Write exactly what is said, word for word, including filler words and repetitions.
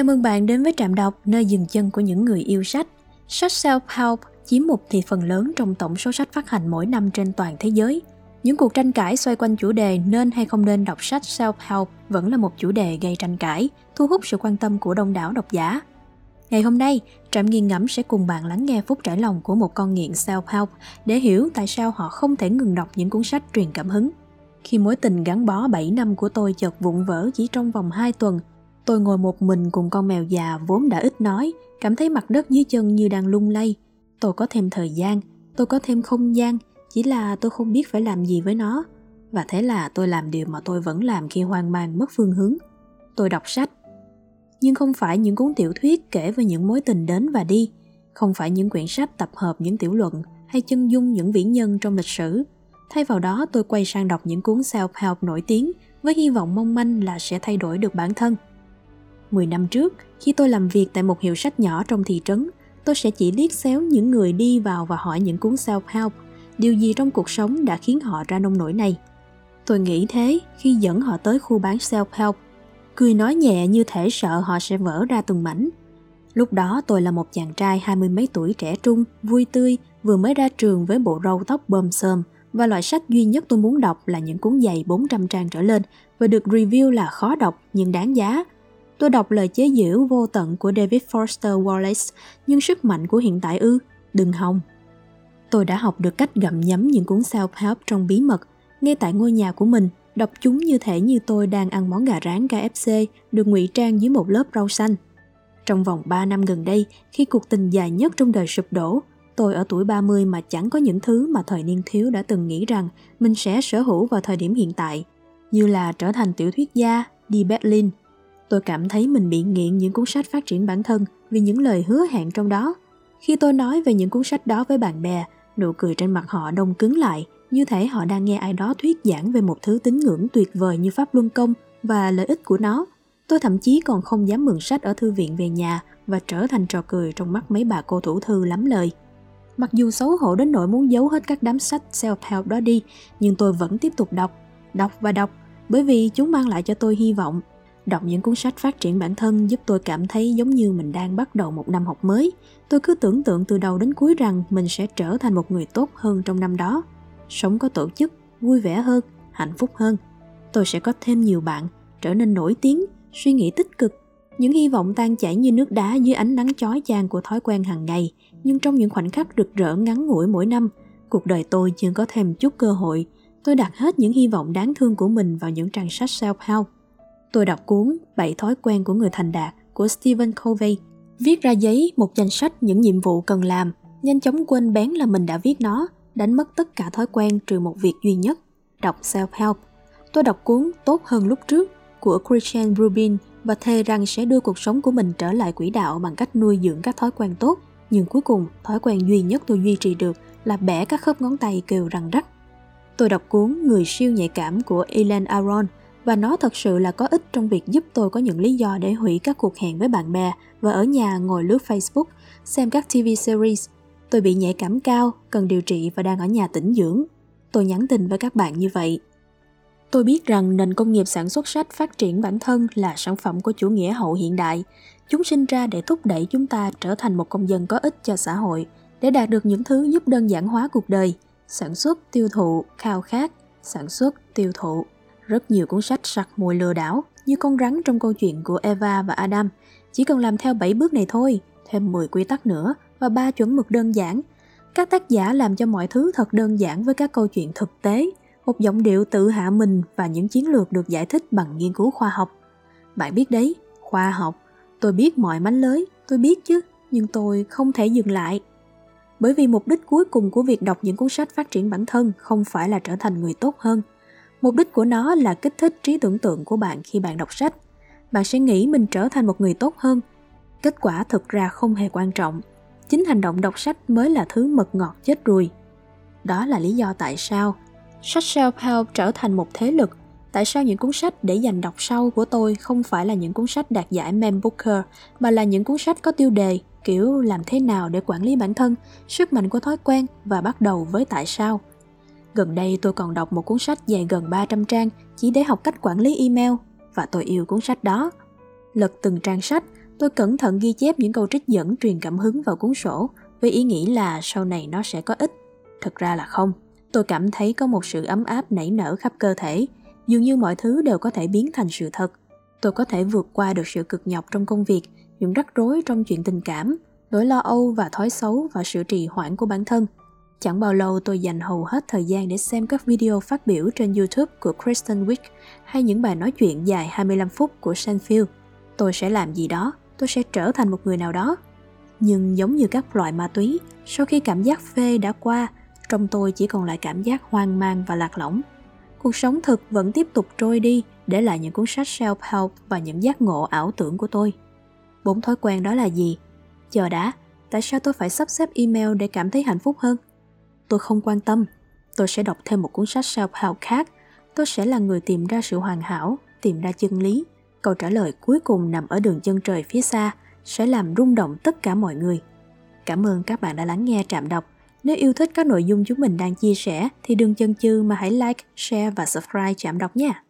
Chào mừng bạn đến với Trạm Đọc, nơi dừng chân của những người yêu sách. Sách self-help chiếm một thị phần lớn trong tổng số sách phát hành mỗi năm trên toàn thế giới. Những cuộc tranh cãi xoay quanh chủ đề nên hay không nên đọc sách self-help vẫn là một chủ đề gây tranh cãi, thu hút sự quan tâm của đông đảo độc giả. Ngày hôm nay, Trạm Nghiền Ngẫm sẽ cùng bạn lắng nghe phút trải lòng của một con nghiện self-help để hiểu tại sao họ không thể ngừng đọc những cuốn sách truyền cảm hứng. Khi mối tình gắn bó bảy năm của tôi chợt vụn vỡ chỉ trong vòng hai tuần, tôi ngồi một mình cùng con mèo già vốn đã ít nói, cảm thấy mặt đất dưới chân như đang lung lay. Tôi có thêm thời gian, tôi có thêm không gian, chỉ là tôi không biết phải làm gì với nó. Và thế là tôi làm điều mà tôi vẫn làm khi hoang mang mất phương hướng. Tôi đọc sách. Nhưng không phải những cuốn tiểu thuyết kể về những mối tình đến và đi, không phải những quyển sách tập hợp những tiểu luận hay chân dung những vĩ nhân trong lịch sử. Thay vào đó, tôi quay sang đọc những cuốn self-help nổi tiếng với hy vọng mong manh là sẽ thay đổi được bản thân. mười năm trước, khi tôi làm việc tại một hiệu sách nhỏ trong thị trấn, tôi sẽ chỉ liếc xéo những người đi vào và hỏi những cuốn self-help, điều gì trong cuộc sống đã khiến họ ra nông nỗi này. Tôi nghĩ thế khi dẫn họ tới khu bán self-help, cười nói nhẹ như thể sợ họ sẽ vỡ ra từng mảnh. Lúc đó tôi là một chàng trai hai mươi mấy tuổi trẻ trung, vui tươi, vừa mới ra trường với bộ râu tóc bơm xơm, và loại sách duy nhất tôi muốn đọc là những cuốn dày bốn trăm trang trở lên và được review là khó đọc nhưng đáng giá. Tôi đọc lời chế giễu vô tận của David Foster Wallace, nhưng sức mạnh của hiện tại ư, đừng hòng. Tôi đã học được cách gặm nhấm những cuốn self-help trong bí mật, ngay tại ngôi nhà của mình, đọc chúng như thể như tôi đang ăn món gà rán ca ép xê được ngụy trang dưới một lớp rau xanh. Trong vòng ba năm gần đây, khi cuộc tình dài nhất trong đời sụp đổ, tôi ở tuổi ba mươi mà chẳng có những thứ mà thời niên thiếu đã từng nghĩ rằng mình sẽ sở hữu vào thời điểm hiện tại, như là trở thành tiểu thuyết gia, đi Berlin. Tôi cảm thấy mình bị nghiện những cuốn sách phát triển bản thân vì những lời hứa hẹn trong đó. Khi tôi nói về những cuốn sách đó với bạn bè, nụ cười trên mặt họ đông cứng lại, như thể họ đang nghe ai đó thuyết giảng về một thứ tín ngưỡng tuyệt vời như Pháp Luân Công và lợi ích của nó. Tôi thậm chí còn không dám mượn sách ở thư viện về nhà và trở thành trò cười trong mắt mấy bà cô thủ thư lắm lời. Mặc dù xấu hổ đến nỗi muốn giấu hết các đám sách self-help đó đi, nhưng tôi vẫn tiếp tục đọc, đọc và đọc, bởi vì chúng mang lại cho tôi hy vọng. Đọc những cuốn sách phát triển bản thân giúp tôi cảm thấy giống như mình đang bắt đầu một năm học mới. Tôi cứ tưởng tượng từ đầu đến cuối rằng mình sẽ trở thành một người tốt hơn trong năm đó. Sống có tổ chức, vui vẻ hơn, hạnh phúc hơn. Tôi sẽ có thêm nhiều bạn, trở nên nổi tiếng, suy nghĩ tích cực. Những hy vọng tan chảy như nước đá dưới ánh nắng chói chang của thói quen hàng ngày. Nhưng trong những khoảnh khắc rực rỡ ngắn ngủi mỗi năm, cuộc đời tôi chưa có thêm chút cơ hội. Tôi đặt hết những hy vọng đáng thương của mình vào những trang sách self-help. Tôi đọc cuốn Bảy thói quen của người thành đạt của Stephen Covey, viết ra giấy một danh sách những nhiệm vụ cần làm, nhanh chóng quên bén là mình đã viết nó, đánh mất tất cả thói quen trừ một việc duy nhất, đọc self-help. Tôi đọc cuốn Tốt hơn lúc trước của Christian Rubin và thề rằng sẽ đưa cuộc sống của mình trở lại quỹ đạo bằng cách nuôi dưỡng các thói quen tốt, nhưng cuối cùng thói quen duy nhất tôi duy trì được là bẻ các khớp ngón tay kêu răng rắc. Tôi đọc cuốn Người siêu nhạy cảm của Elaine Aron, và nó thật sự là có ích trong việc giúp tôi có những lý do để hủy các cuộc hẹn với bạn bè và ở nhà ngồi lướt Facebook, xem các ti vi series. Tôi bị nhạy cảm cao, cần điều trị và đang ở nhà tĩnh dưỡng. Tôi nhắn tin với các bạn như vậy. Tôi biết rằng nền công nghiệp sản xuất sách phát triển bản thân là sản phẩm của chủ nghĩa hậu hiện đại. Chúng sinh ra để thúc đẩy chúng ta trở thành một công dân có ích cho xã hội, để đạt được những thứ giúp đơn giản hóa cuộc đời. Sản xuất, tiêu thụ, khao khát, sản xuất, tiêu thụ. Rất nhiều cuốn sách sặc mùi lừa đảo, như con rắn trong câu chuyện của Eva và Adam. Chỉ cần làm theo bảy bước này thôi, thêm mười quy tắc nữa và ba chuẩn mực đơn giản. Các tác giả làm cho mọi thứ thật đơn giản với các câu chuyện thực tế, một giọng điệu tự hạ mình và những chiến lược được giải thích bằng nghiên cứu khoa học. Bạn biết đấy, khoa học. Tôi biết mọi mánh lới, tôi biết chứ, nhưng tôi không thể dừng lại. Bởi vì mục đích cuối cùng của việc đọc những cuốn sách phát triển bản thân không phải là trở thành người tốt hơn. Mục đích của nó là kích thích trí tưởng tượng của bạn khi bạn đọc sách. Bạn sẽ nghĩ mình trở thành một người tốt hơn. Kết quả thực ra không hề quan trọng. Chính hành động đọc sách mới là thứ mật ngọt chết ruồi. Đó là lý do tại sao sách self-help trở thành một thế lực. Tại sao những cuốn sách để dành đọc sau của tôi không phải là những cuốn sách đạt giải Man Booker, mà là những cuốn sách có tiêu đề kiểu làm thế nào để quản lý bản thân, sức mạnh của thói quen và bắt đầu với tại sao. Gần đây tôi còn đọc một cuốn sách dài gần ba trăm trang chỉ để học cách quản lý email, và tôi yêu cuốn sách đó. Lật từng trang sách, Tôi cẩn thận ghi chép những câu trích dẫn truyền cảm hứng vào cuốn sổ với ý nghĩ là sau này nó sẽ có ích. Thật ra là không. Tôi cảm thấy có một sự ấm áp nảy nở khắp cơ thể, dường như mọi thứ đều có thể biến thành sự thật. Tôi có thể vượt qua được sự cực nhọc trong công việc, những rắc rối trong chuyện tình cảm, nỗi lo âu và thói xấu và sự trì hoãn của bản thân. Chẳng bao lâu tôi dành hầu hết thời gian để xem các video phát biểu trên YouTube của Kristen Wiig hay những bài nói chuyện dài hai mươi lăm phút của Seinfeld. Tôi sẽ làm gì đó, tôi sẽ trở thành một người nào đó. Nhưng giống như các loại ma túy, sau khi cảm giác phê đã qua, trong tôi chỉ còn lại cảm giác hoang mang và lạc lõng. Cuộc sống thực vẫn tiếp tục trôi đi, để lại những cuốn sách self-help và những giác ngộ ảo tưởng của tôi. Bốn thói quen đó là gì? Chờ đã, tại sao tôi phải sắp xếp email để cảm thấy hạnh phúc hơn? Tôi không quan tâm. Tôi sẽ đọc thêm một cuốn sách self-help khác. Tôi sẽ là người tìm ra sự hoàn hảo, tìm ra chân lý. Câu trả lời cuối cùng nằm ở đường chân trời phía xa, sẽ làm rung động tất cả mọi người. Cảm ơn các bạn đã lắng nghe Trạm Đọc. Nếu yêu thích các nội dung chúng mình đang chia sẻ thì đừng chần chừ mà hãy like, share và subscribe Trạm Đọc nha.